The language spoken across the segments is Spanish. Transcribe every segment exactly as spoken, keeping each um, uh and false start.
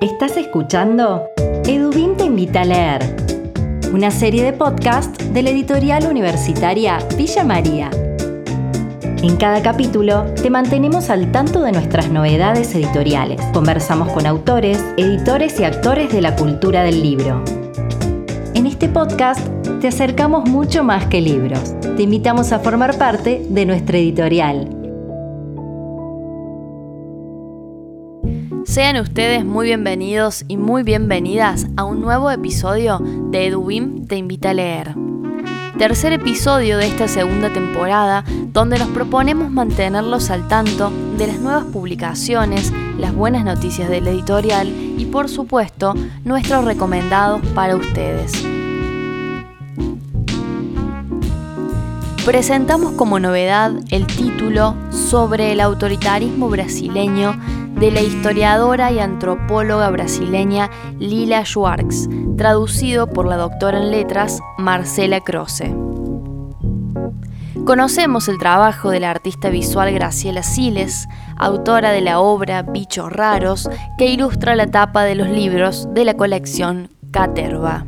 Estás escuchando Eduvim te invita a leer, una serie de podcasts de la editorial universitaria Villa María. En cada capítulo te mantenemos al tanto de nuestras novedades editoriales. Conversamos con autores, editores y actores de la cultura del libro. En este podcast te acercamos mucho más que libros. Te invitamos a formar parte de nuestra editorial. Sean ustedes muy bienvenidos y muy bienvenidas a un nuevo episodio de Eduvim te invita a leer. Tercer episodio de esta segunda temporada, donde nos proponemos mantenerlos al tanto de las nuevas publicaciones, las buenas noticias del editorial y, por supuesto, nuestros recomendados para ustedes. Presentamos como novedad el título sobre el autoritarismo brasileño de la historiadora y antropóloga brasileña Lilia Schwarcz, traducido por la doctora en letras Marcela Croce. Conocemos el trabajo de la artista visual Graciela Siles, autora de la obra Bichos Raros, que ilustra la tapa de los libros de la colección Caterva.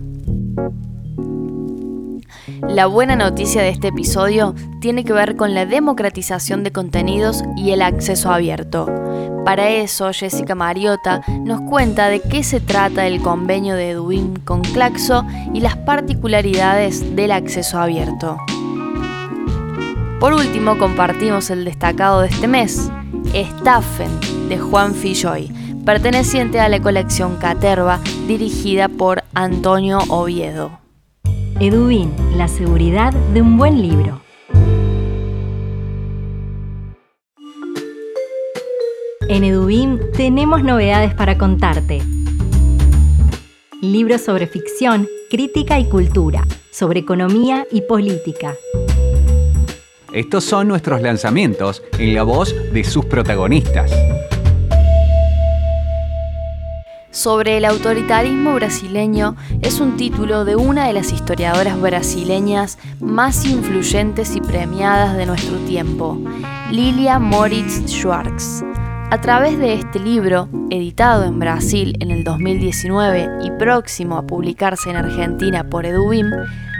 La buena noticia de este episodio tiene que ver con la democratización de contenidos y el acceso abierto. Para eso, Jessica Mariota nos cuenta de qué se trata el convenio de Eduvim con CLACSO y las particularidades del acceso abierto. Por último, compartimos el destacado de este mes, Estafen, de Juan Filloy, perteneciente a la colección Caterva, dirigida por Antonio Oviedo. Eduvim, la seguridad de un buen libro. En Eduvim tenemos novedades para contarte. Libros sobre ficción, crítica y cultura, sobre economía y política. Estos son nuestros lanzamientos en la voz de sus protagonistas. Sobre el autoritarismo brasileño es un título de una de las historiadoras brasileñas más influyentes y premiadas de nuestro tiempo, Lilia Moritz Schwarcz. A través de este libro, editado en Brasil en el dos mil diecinueve y próximo a publicarse en Argentina por Eduvim,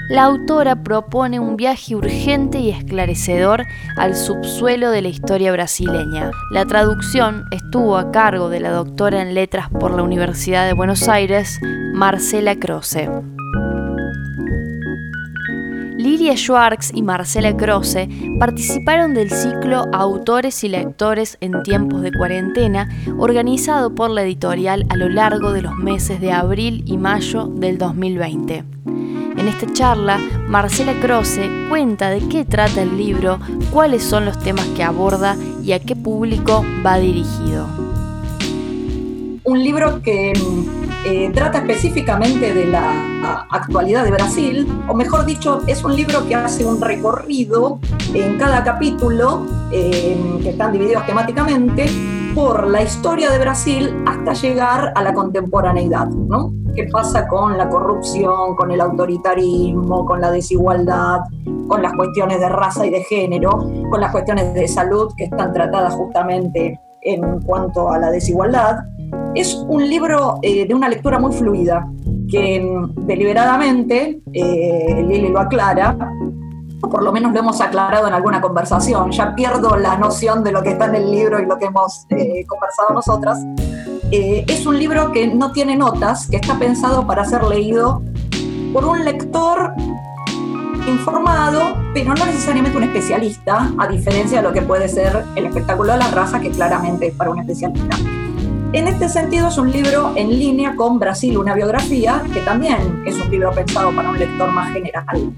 la autora propone un viaje urgente y esclarecedor al subsuelo de la historia brasileña. La traducción estuvo a cargo de la doctora en letras por la Universidad de Buenos Aires, Marcela Croce. Lilia Schwarcz y Marcela Croce participaron del ciclo Autores y Lectores en Tiempos de Cuarentena, organizado por la editorial a lo largo de los meses de abril y mayo del dos mil veinte. En esta charla, Marcela Croce cuenta de qué trata el libro, cuáles son los temas que aborda y a qué público va dirigido. Un libro que eh, trata específicamente de la actualidad de Brasil, o mejor dicho, es un libro que hace un recorrido en cada capítulo, eh, que están divididos temáticamente, por la historia de Brasil hasta llegar a la contemporaneidad, ¿no? ¿Qué pasa con la corrupción, con el autoritarismo, con la desigualdad, con las cuestiones de raza y de género, con las cuestiones de salud que están tratadas justamente en cuanto a la desigualdad? Es un libro eh, de una lectura muy fluida, que deliberadamente, eh, Lili lo aclara, o por lo menos lo hemos aclarado en alguna conversación, ya pierdo la noción de lo que está en el libro y lo que hemos eh, conversado nosotras. Eh, es un libro que no tiene notas, que está pensado para ser leído por un lector informado, pero no necesariamente un especialista, a diferencia de lo que puede ser el espectáculo de la raza, que claramente es para un especialista. En este sentido, es un libro en línea con Brasil, una biografía, que también es un libro pensado para un lector más general.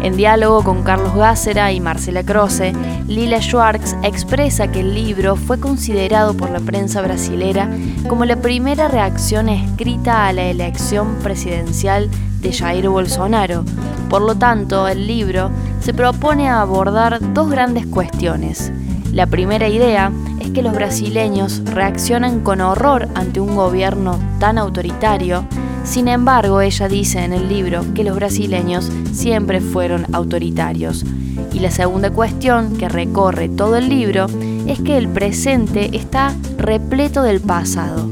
En diálogo con Carlos Gazzera y Marcela Croce, Lilia Schwarcz expresa que el libro fue considerado por la prensa brasilera como la primera reacción escrita a la elección presidencial de Jair Bolsonaro. Por lo tanto, el libro se propone abordar dos grandes cuestiones. La primera idea es que los brasileños reaccionan con horror ante un gobierno tan autoritario. Sin embargo, ella dice en el libro que los brasileños siempre fueron autoritarios. Y la segunda cuestión que recorre todo el libro es que el presente está repleto del pasado.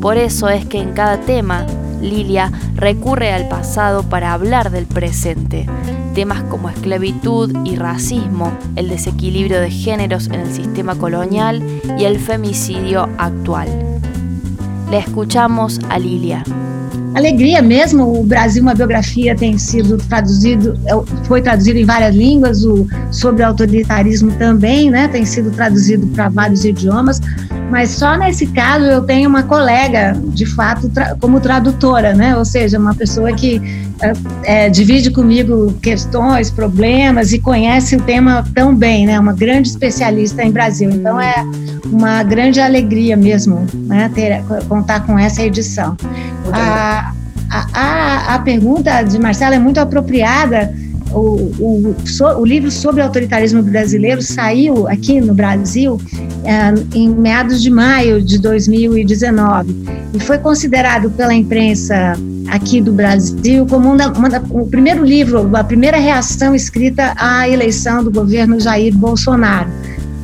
Por eso es que en cada tema, Lilia recurre al pasado para hablar del presente. Temas como esclavitud y racismo, el desequilibrio de géneros en el sistema colonial y el femicidio actual. Le escuchamos a Lilia. Alegria mesmo, o Brasil, uma biografia tem sido traduzido, foi traduzido em várias línguas, o, sobre autoritarismo também, né, tem sido traduzido para vários idiomas, mas só nesse caso eu tenho uma colega, de fato, tra, como tradutora, né, ou seja, uma pessoa que é, é, divide comigo questões, problemas e conhece o tema tão bem, né, uma grande especialista em Brasil, então é uma grande alegria mesmo, né, ter, contar com essa edição. A, a, a pergunta de Marcela é muito apropriada. O, o, o livro sobre autoritarismo brasileiro saiu aqui no Brasil é, em meados de maio de dois mil e dezenove e foi considerado pela imprensa aqui do Brasil como uma, uma, o primeiro livro, a primeira reação escrita à eleição do governo Jair Bolsonaro.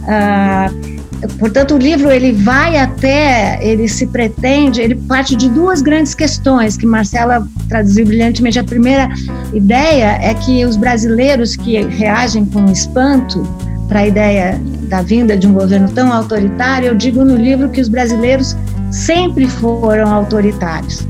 É, Portanto, o livro ele vai até, ele se pretende, ele parte de duas grandes questões que Marcela traduziu brilhantemente. A primeira ideia é que os brasileiros que reagem com espanto para a ideia da vinda de um governo tão autoritário, eu digo no livro que os brasileiros sempre foram autoritários.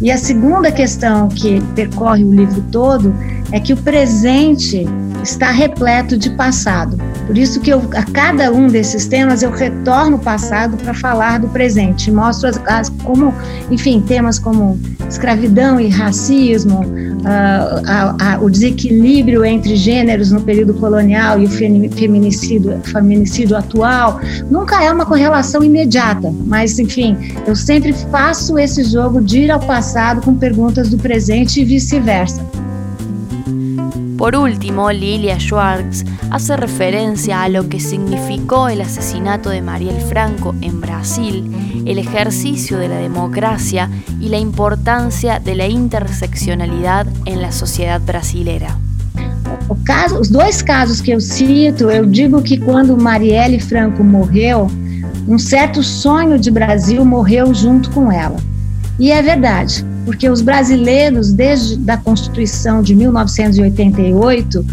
E a segunda questão que percorre o livro todo é que o presente está repleto de passado. Por isso que eu, a cada um desses temas eu retorno ao passado para falar do presente. Mostro as, as, como, enfim, temas como escravidão e racismo, a, a, a, o desequilíbrio entre gêneros no período colonial e o feminicídio, feminicídio atual. Nunca é uma correlação imediata, mas, enfim, eu sempre faço esse jogo de ir ao passado com perguntas do presente e vice-versa. Por último, Lilia Schwarcz hace referencia a lo que significó el asesinato de Marielle Franco en Brasil, el ejercicio de la democracia y la importancia de la interseccionalidad en la sociedad brasilera. O caso, os dois casos que eu cito, eu digo que quando Marielle Franco morreu, um certo sonho de Brasil morreu junto com ela. E é verdade. Porque os brasileiros, desde a Constituição de mil novecentos e oitenta e oito,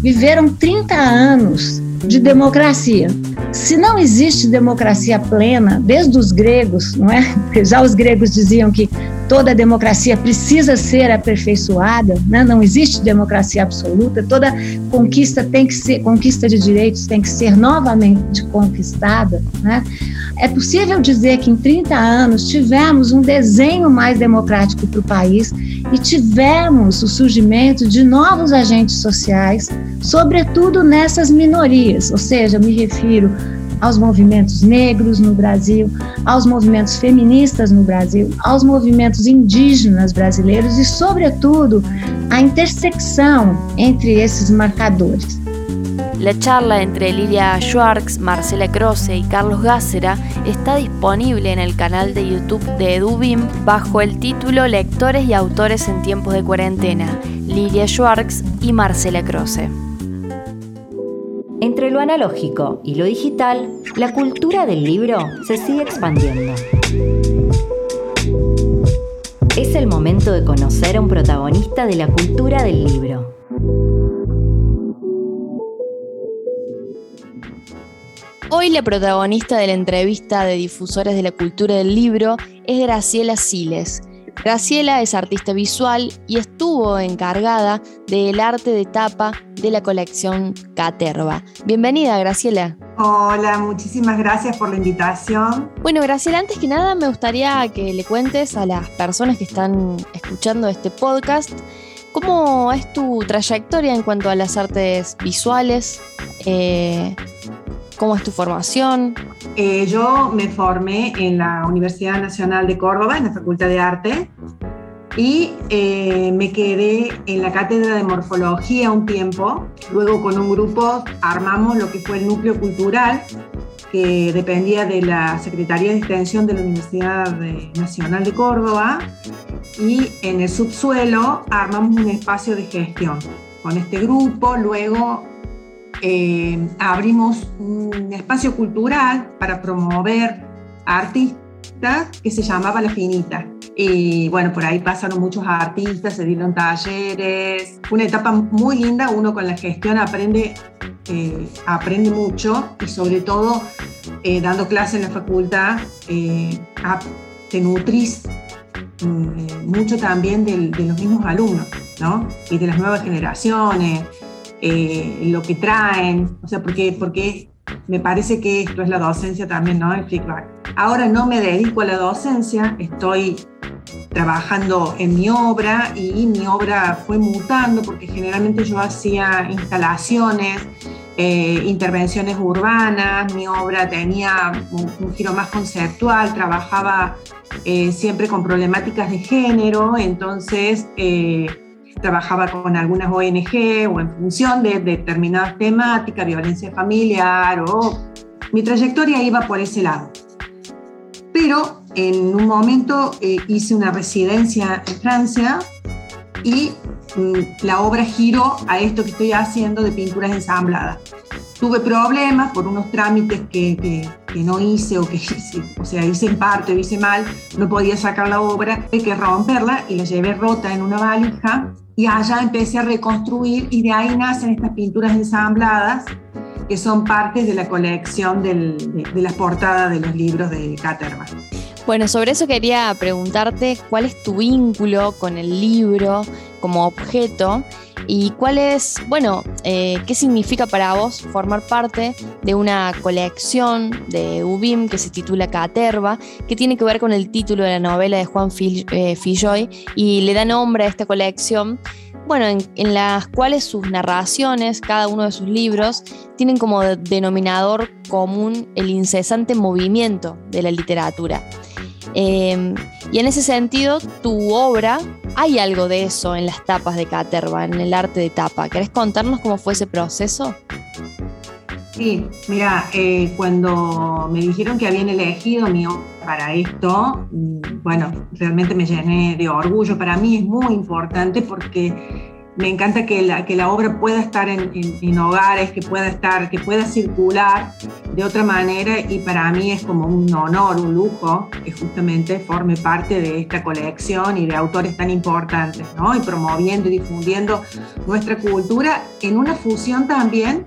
viveram trinta anos de democracia. Se não existe democracia plena, desde os gregos, não é? Porque já os gregos diziam que toda democracia precisa ser aperfeiçoada, né? Não existe democracia absoluta, toda conquista tem que ser, conquista de direitos tem que ser novamente conquistada, né? É possível dizer que em trinta anos tivemos um desenho mais democrático para o país e tivemos o surgimento de novos agentes sociais, sobretudo nessas minorias, ou seja, me refiro aos movimentos negros no Brasil, aos movimentos feministas no Brasil, aos movimentos indígenas brasileiros e, sobretudo, a intersecção entre esses marcadores. La charla entre Lilia Schwarcz, Marcela Croce y Carlos Gazzera está disponible en el canal de YouTube de Eduvim bajo el título Lectores y Autores en Tiempos de Cuarentena, Lilia Schwarcz y Marcela Croce. Entre lo analógico y lo digital, la cultura del libro se sigue expandiendo. Es el momento de conocer a un protagonista de la cultura del libro. Hoy la protagonista de la entrevista de Difusores de la Cultura del Libro es Graciela Siles. Graciela es artista visual y estuvo encargada del arte de tapa de la colección Caterva. Bienvenida, Graciela. Hola, muchísimas gracias por la invitación. Bueno, Graciela, antes que nada me gustaría que le cuentes a las personas que están escuchando este podcast cómo es tu trayectoria en cuanto a las artes visuales, eh, cómo es tu formación. Eh, yo me formé en la Universidad Nacional de Córdoba, en la Facultad de Arte, y eh, me quedé en la Cátedra de Morfología un tiempo. Luego con un grupo armamos lo que fue el núcleo cultural, que dependía de la Secretaría de Extensión de la Universidad Nacional de Córdoba, y en el subsuelo armamos un espacio de gestión. Con este grupo luego eh, abrimos un espacio cultural para promover a artistas que se llamaba La Finita. Y bueno, por ahí pasaron muchos artistas, se dieron talleres. Una etapa muy linda, uno con la gestión aprende, eh, aprende mucho y sobre todo eh, dando clase en la facultad eh, te nutrís mm, mucho también del, de los mismos alumnos, ¿no? Y de las nuevas generaciones, eh, lo que traen, o sea, porque, porque me parece que esto es la docencia también, ¿no? El feedback. Ahora no me dedico a la docencia, estoy trabajando en mi obra y mi obra fue mutando porque generalmente yo hacía instalaciones, eh, intervenciones urbanas, mi obra tenía un, un giro más conceptual, trabajaba eh, siempre con problemáticas de género, entonces eh, trabajaba con algunas O N G o en función de, de determinadas temáticas, violencia familiar o... Mi trayectoria iba por ese lado. Pero en un momento eh, hice una residencia en Francia y mm, la obra giró a esto que estoy haciendo de pinturas ensambladas. Tuve problemas por unos trámites que, que, que no hice o que hice, o sea, hice en parte o hice mal, no podía sacar la obra, tuve que romperla y la llevé rota en una valija y allá empecé a reconstruir y de ahí nacen estas pinturas ensambladas que son partes de la colección del, de, de las portadas de los libros de Caterva. Bueno, sobre eso quería preguntarte cuál es tu vínculo con el libro como objeto y cuál es, bueno, eh, qué significa para vos formar parte de una colección de Eduvim que se titula Caterva, que tiene que ver con el título de la novela de Juan Filloy y le da nombre a esta colección. Bueno, en, en las cuales sus narraciones, cada uno de sus libros, tienen como de, denominador común el incesante movimiento de la literatura. Eh, y en ese sentido, tu obra, hay algo de eso en las tapas de Caterva, en el arte de tapa. ¿Querés contarnos cómo fue ese proceso? Sí, mira, eh, cuando me dijeron que habían elegido mi obra para esto, bueno, realmente me llené de orgullo. Para mí es muy importante porque me encanta que la, que la obra pueda estar en, en, en hogares, que pueda estar, que pueda circular de otra manera y para mí es como un honor, un lujo que justamente forme parte de esta colección y de autores tan importantes, ¿no? Y promoviendo y difundiendo nuestra cultura en una fusión también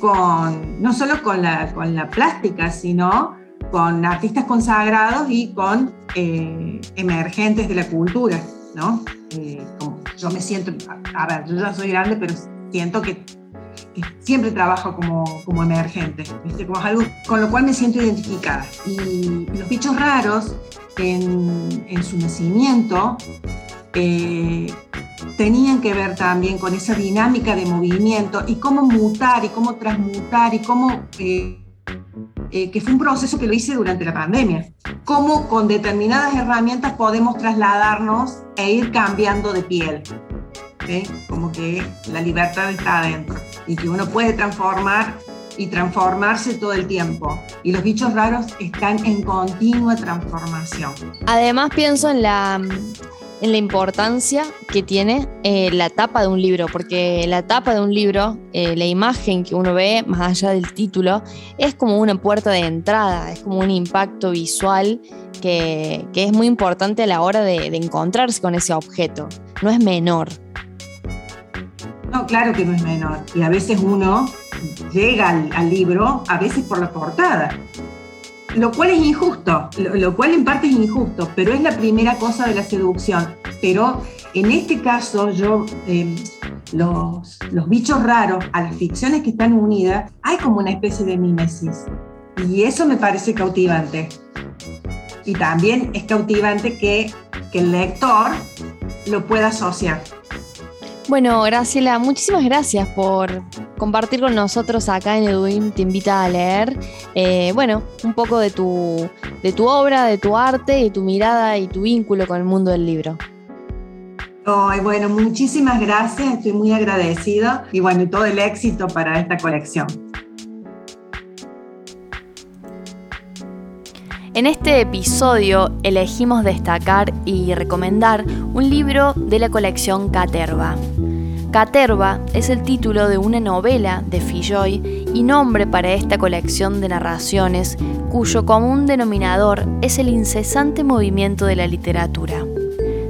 con, no solo con la, con la plástica, sino con artistas consagrados y con eh, emergentes de la cultura, ¿no? Eh, como yo me siento, a, a ver, yo ya soy grande, pero siento que, que siempre trabajo como, como emergente, ¿viste? Como algo con lo cual me siento identificada. Y los Bichos Raros, en, en su nacimiento, eh, tenían que ver también con esa dinámica de movimiento y cómo mutar y cómo transmutar y cómo, eh, eh, que fue un proceso que lo hice durante la pandemia, cómo con determinadas herramientas podemos trasladarnos e ir cambiando de piel, ¿sí? Como que la libertad está adentro y que uno puede transformar y transformarse todo el tiempo. Y los bichos raros están en continua transformación. Además pienso en la... en la importancia que tiene eh, la tapa de un libro, porque la tapa de un libro, eh, la imagen que uno ve más allá del título, es como una puerta de entrada, es como un impacto visual que, que es muy importante a la hora de, de encontrarse con ese objeto, no es menor. No, claro que no es menor, y a veces uno llega al, al libro, a veces por la portada. Lo cual es injusto, lo cual en parte es injusto, pero es la primera cosa de la seducción. Pero en este caso, yo, eh, los, los bichos raros a las ficciones que están unidas, hay como una especie de mimesis. Y eso me parece cautivante. Y también es cautivante que, que el lector lo pueda asociar. Bueno, Graciela, muchísimas gracias por compartir con nosotros acá en Eduvim Te Invita a Leer, eh, bueno, un poco de tu, de tu obra, de tu arte, de tu mirada y tu vínculo con el mundo del libro. Oh, bueno, muchísimas gracias, estoy muy agradecida y bueno, todo el éxito para esta colección. En este episodio elegimos destacar y recomendar un libro de la colección Caterva. Caterva es el título de una novela de Filloy y nombre para esta colección de narraciones cuyo común denominador es el incesante movimiento de la literatura.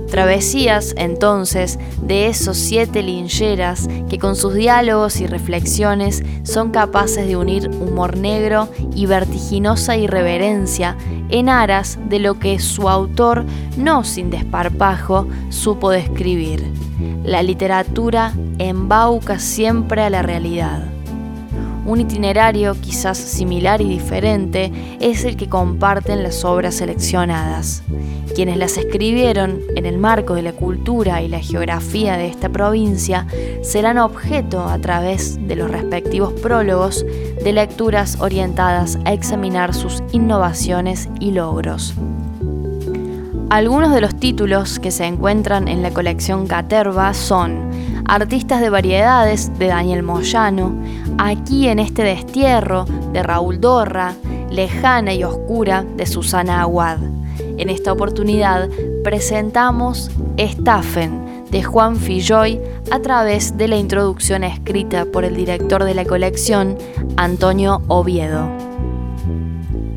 Travesías, entonces, de esos siete lincheras que con sus diálogos y reflexiones son capaces de unir humor negro y vertiginosa irreverencia en aras de lo que su autor, no sin desparpajo, supo describir. La literatura embauca siempre a la realidad. Un itinerario quizás similar y diferente es el que comparten las obras seleccionadas. Quienes las escribieron en el marco de la cultura y la geografía de esta provincia serán objeto, a través de los respectivos prólogos, de lecturas orientadas a examinar sus innovaciones y logros. Algunos de los títulos que se encuentran en la colección Caterva son Artistas de variedades, de Daniel Moyano; Aquí en este destierro, de Raúl Dorra; Lejana y oscura, de Susana Aguad. En esta oportunidad presentamos Estafen, de Juan Filloy, a través de la introducción escrita por el director de la colección, Antonio Oviedo.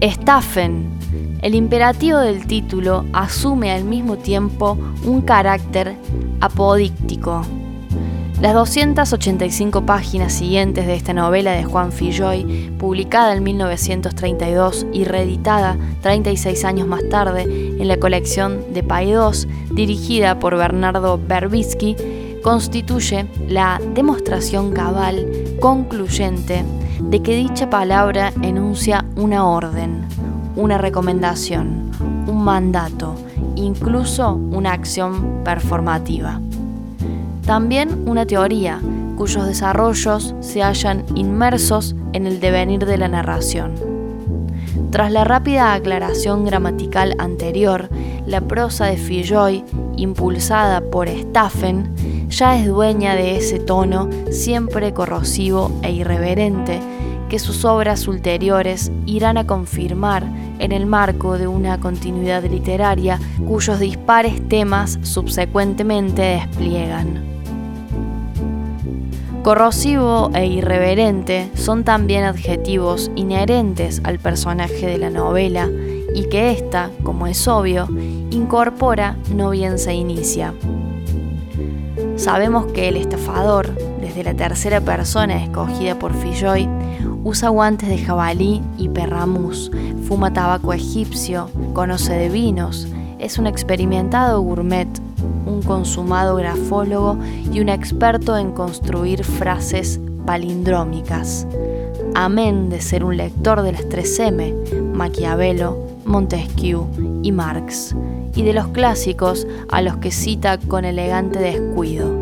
Estafen. El imperativo del título asume al mismo tiempo un carácter apodíctico. Las doscientas ochenta y cinco páginas siguientes de esta novela de Juan Filloy, publicada en mil novecientos treinta y dos y reeditada treinta y seis años más tarde en la colección de Paidós, dirigida por Bernardo Verbisky, constituye la demostración cabal, concluyente, de que dicha palabra enuncia una orden, una recomendación, un mandato, incluso una acción performativa. También una teoría, cuyos desarrollos se hallan inmersos en el devenir de la narración. Tras la rápida aclaración gramatical anterior, la prosa de Filloy, impulsada por Estafen, ya es dueña de ese tono siempre corrosivo e irreverente que sus obras ulteriores irán a confirmar en el marco de una continuidad literaria cuyos dispares temas subsecuentemente despliegan. Corrosivo e irreverente son también adjetivos inherentes al personaje de la novela y que ésta, como es obvio, incorpora no bien se inicia. Sabemos que el estafador, desde la tercera persona escogida por Filloy, usa guantes de jabalí y perramuz, fuma tabaco egipcio, conoce de vinos, es un experimentado gourmet, un consumado grafólogo y un experto en construir frases palindrómicas. Amén de ser un lector de las tres M, Maquiavelo, Montesquieu y Marx, y de los clásicos a los que cita con elegante descuido.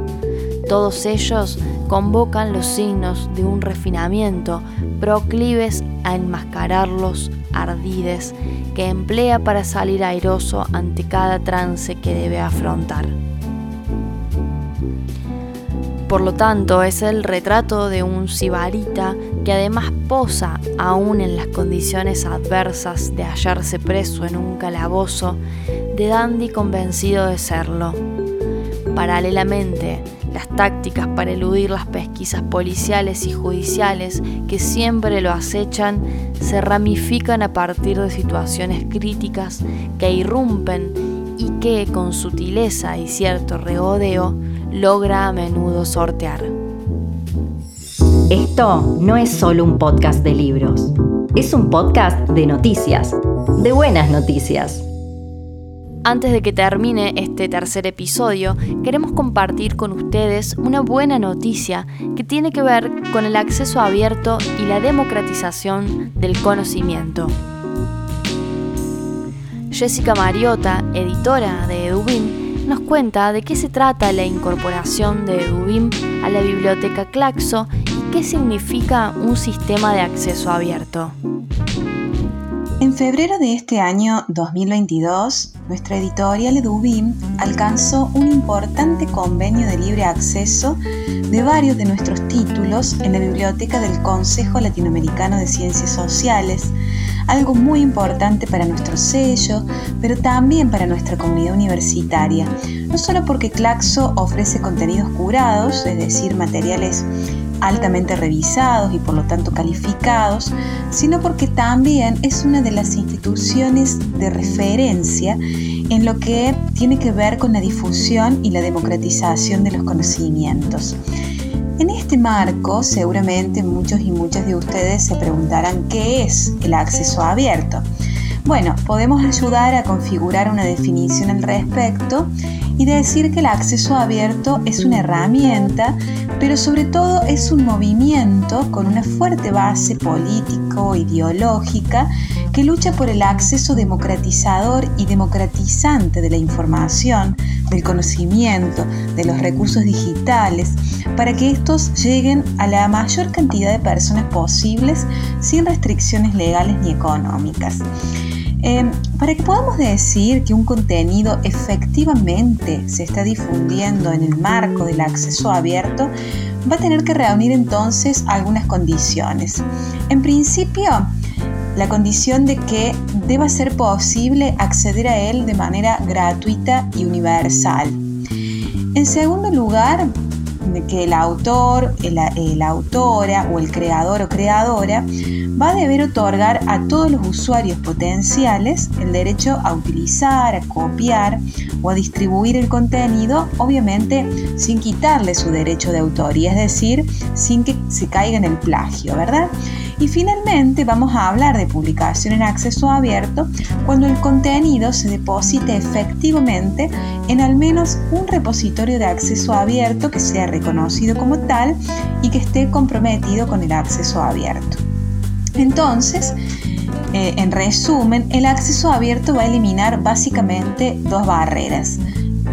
Todos ellos convocan los signos de un refinamiento, proclives a enmascararlos ardides, que emplea para salir airoso ante cada trance que debe afrontar. Por lo tanto, es el retrato de un sibarita que además posa, aún en las condiciones adversas de hallarse preso en un calabozo, de dandy convencido de serlo. Paralelamente, las tácticas para eludir las pesquisas policiales y judiciales que siempre lo acechan se ramifican a partir de situaciones críticas que irrumpen y que, con sutileza y cierto regodeo, logra a menudo sortear. Esto no es solo un podcast de libros, es un podcast de noticias, de buenas noticias. Antes de que termine este tercer episodio, queremos compartir con ustedes una buena noticia que tiene que ver con el acceso abierto y la democratización del conocimiento. Jessica Mariotta, editora de Eduvim, nos cuenta de qué se trata la incorporación de Eduvim a la biblioteca CLACSO y qué significa un sistema de acceso abierto. En febrero de este año dos mil veintidós, nuestra editorial Eduvim alcanzó un importante convenio de libre acceso de varios de nuestros títulos en la Biblioteca del Consejo Latinoamericano de Ciencias Sociales, algo muy importante para nuestro sello, pero también para nuestra comunidad universitaria, no solo porque CLACSO ofrece contenidos curados, es decir, materiales altamente revisados y por lo tanto calificados, sino porque también es una de las instituciones de referencia en lo que tiene que ver con la difusión y la democratización de los conocimientos. En este marco, seguramente muchos y muchas de ustedes se preguntarán ¿qué es el acceso abierto? Bueno, podemos ayudar a configurar una definición al respecto y decir que el acceso abierto es una herramienta, pero sobre todo es un movimiento con una fuerte base político-ideológica que lucha por el acceso democratizador y democratizante de la información, del conocimiento, de los recursos digitales, para que estos lleguen a la mayor cantidad de personas posibles sin restricciones legales ni económicas. Eh, para que podamos decir que un contenido efectivamente se está difundiendo en el marco del acceso abierto, va a tener que reunir entonces algunas condiciones. En principio, la condición de que deba ser posible acceder a él de manera gratuita y universal. En segundo lugar, de que el autor, la autora o el creador o creadora va a deber otorgar a todos los usuarios potenciales el derecho a utilizar, a copiar o a distribuir el contenido, obviamente sin quitarle su derecho de autoría, es decir, sin que se caiga en el plagio, ¿verdad? Y finalmente vamos a hablar de publicación en acceso abierto cuando el contenido se deposite efectivamente en al menos un repositorio de acceso abierto que sea reconocido como tal y que esté comprometido con el acceso abierto. Entonces, eh, en resumen, el acceso abierto va a eliminar básicamente dos barreras.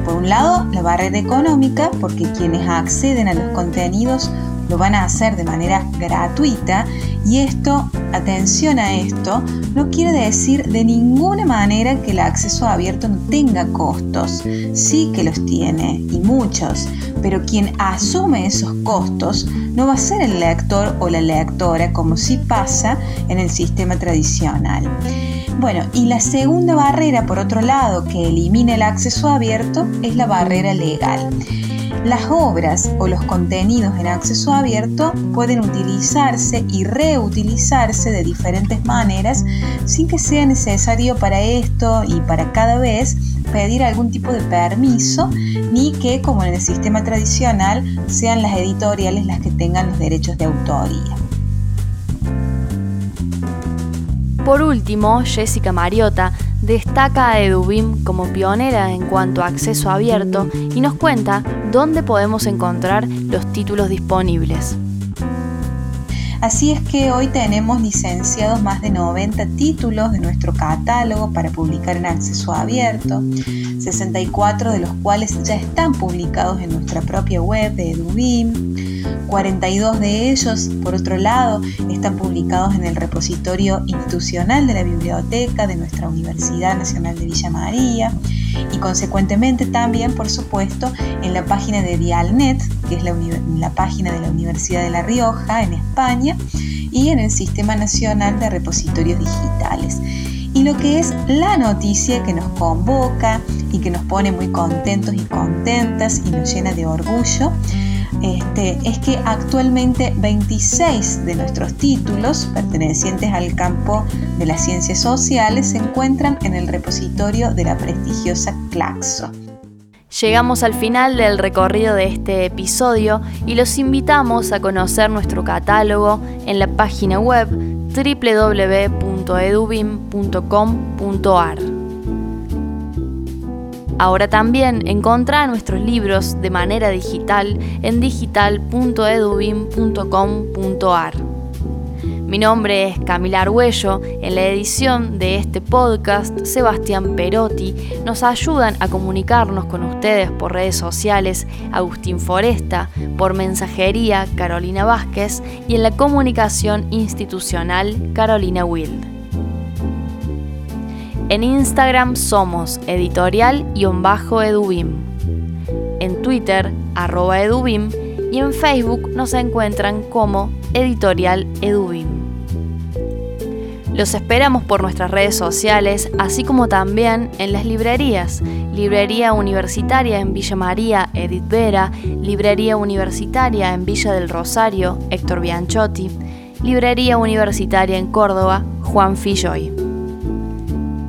Por un lado, la barrera económica, porque quienes acceden a los contenidos lo van a hacer de manera gratuita y esto, atención a esto, no quiere decir de ninguna manera que el acceso abierto no tenga costos. Sí que los tiene y muchos, pero quien asume esos costos no va a ser el lector o la lectora como sí pasa en el sistema tradicional. Bueno, y la segunda barrera, por otro lado, que elimina el acceso abierto es la barrera legal. Las obras o los contenidos en acceso abierto pueden utilizarse y reutilizarse de diferentes maneras sin que sea necesario para esto y para cada vez pedir algún tipo de permiso ni que, como en el sistema tradicional, sean las editoriales las que tengan los derechos de autoría. Por último, Jessica Mariota destaca a Eduvim como pionera en cuanto a acceso abierto y nos cuenta dónde podemos encontrar los títulos disponibles. Así es que hoy tenemos licenciados más de noventa títulos de nuestro catálogo para publicar en acceso abierto, sesenta y cuatro de los cuales ya están publicados en nuestra propia web de Eduvim. cuarenta y dos de ellos, por otro lado, están publicados en el repositorio institucional de la biblioteca de nuestra Universidad Nacional de Villa María y consecuentemente también, por supuesto, en la página de Dialnet, que es la, la página de la Universidad de La Rioja en España y en el Sistema Nacional de Repositorios Digitales. Y lo que es la noticia que nos convoca y que nos pone muy contentos y contentas y nos llena de orgullo, Este, es que actualmente veintiséis de nuestros títulos pertenecientes al campo de las ciencias sociales se encuentran en el repositorio de la prestigiosa CLACSO. Llegamos al final del recorrido de este episodio y los invitamos a conocer nuestro catálogo en la página web doble u doble u doble u punto eduvim punto com punto a r. Ahora también encontrá nuestros libros de manera digital en digital punto eduvim punto com punto a r. Mi nombre es Camila Argüello. En la edición de este podcast, Sebastián Perotti. Nos ayudan a comunicarnos con ustedes por redes sociales Agustín Foresta, por mensajería Carolina Vázquez y en la comunicación institucional Carolina Wild. En Instagram somos editorial guión bajo eduvim, en Twitter arroba eduvim y en Facebook nos encuentran como Editorial Eduvim. Los esperamos por nuestras redes sociales, así como también en las librerías. Librería Universitaria en Villa María, Edith Vera. Librería Universitaria en Villa del Rosario, Héctor Bianchotti. Librería Universitaria en Córdoba, Juan Filloy.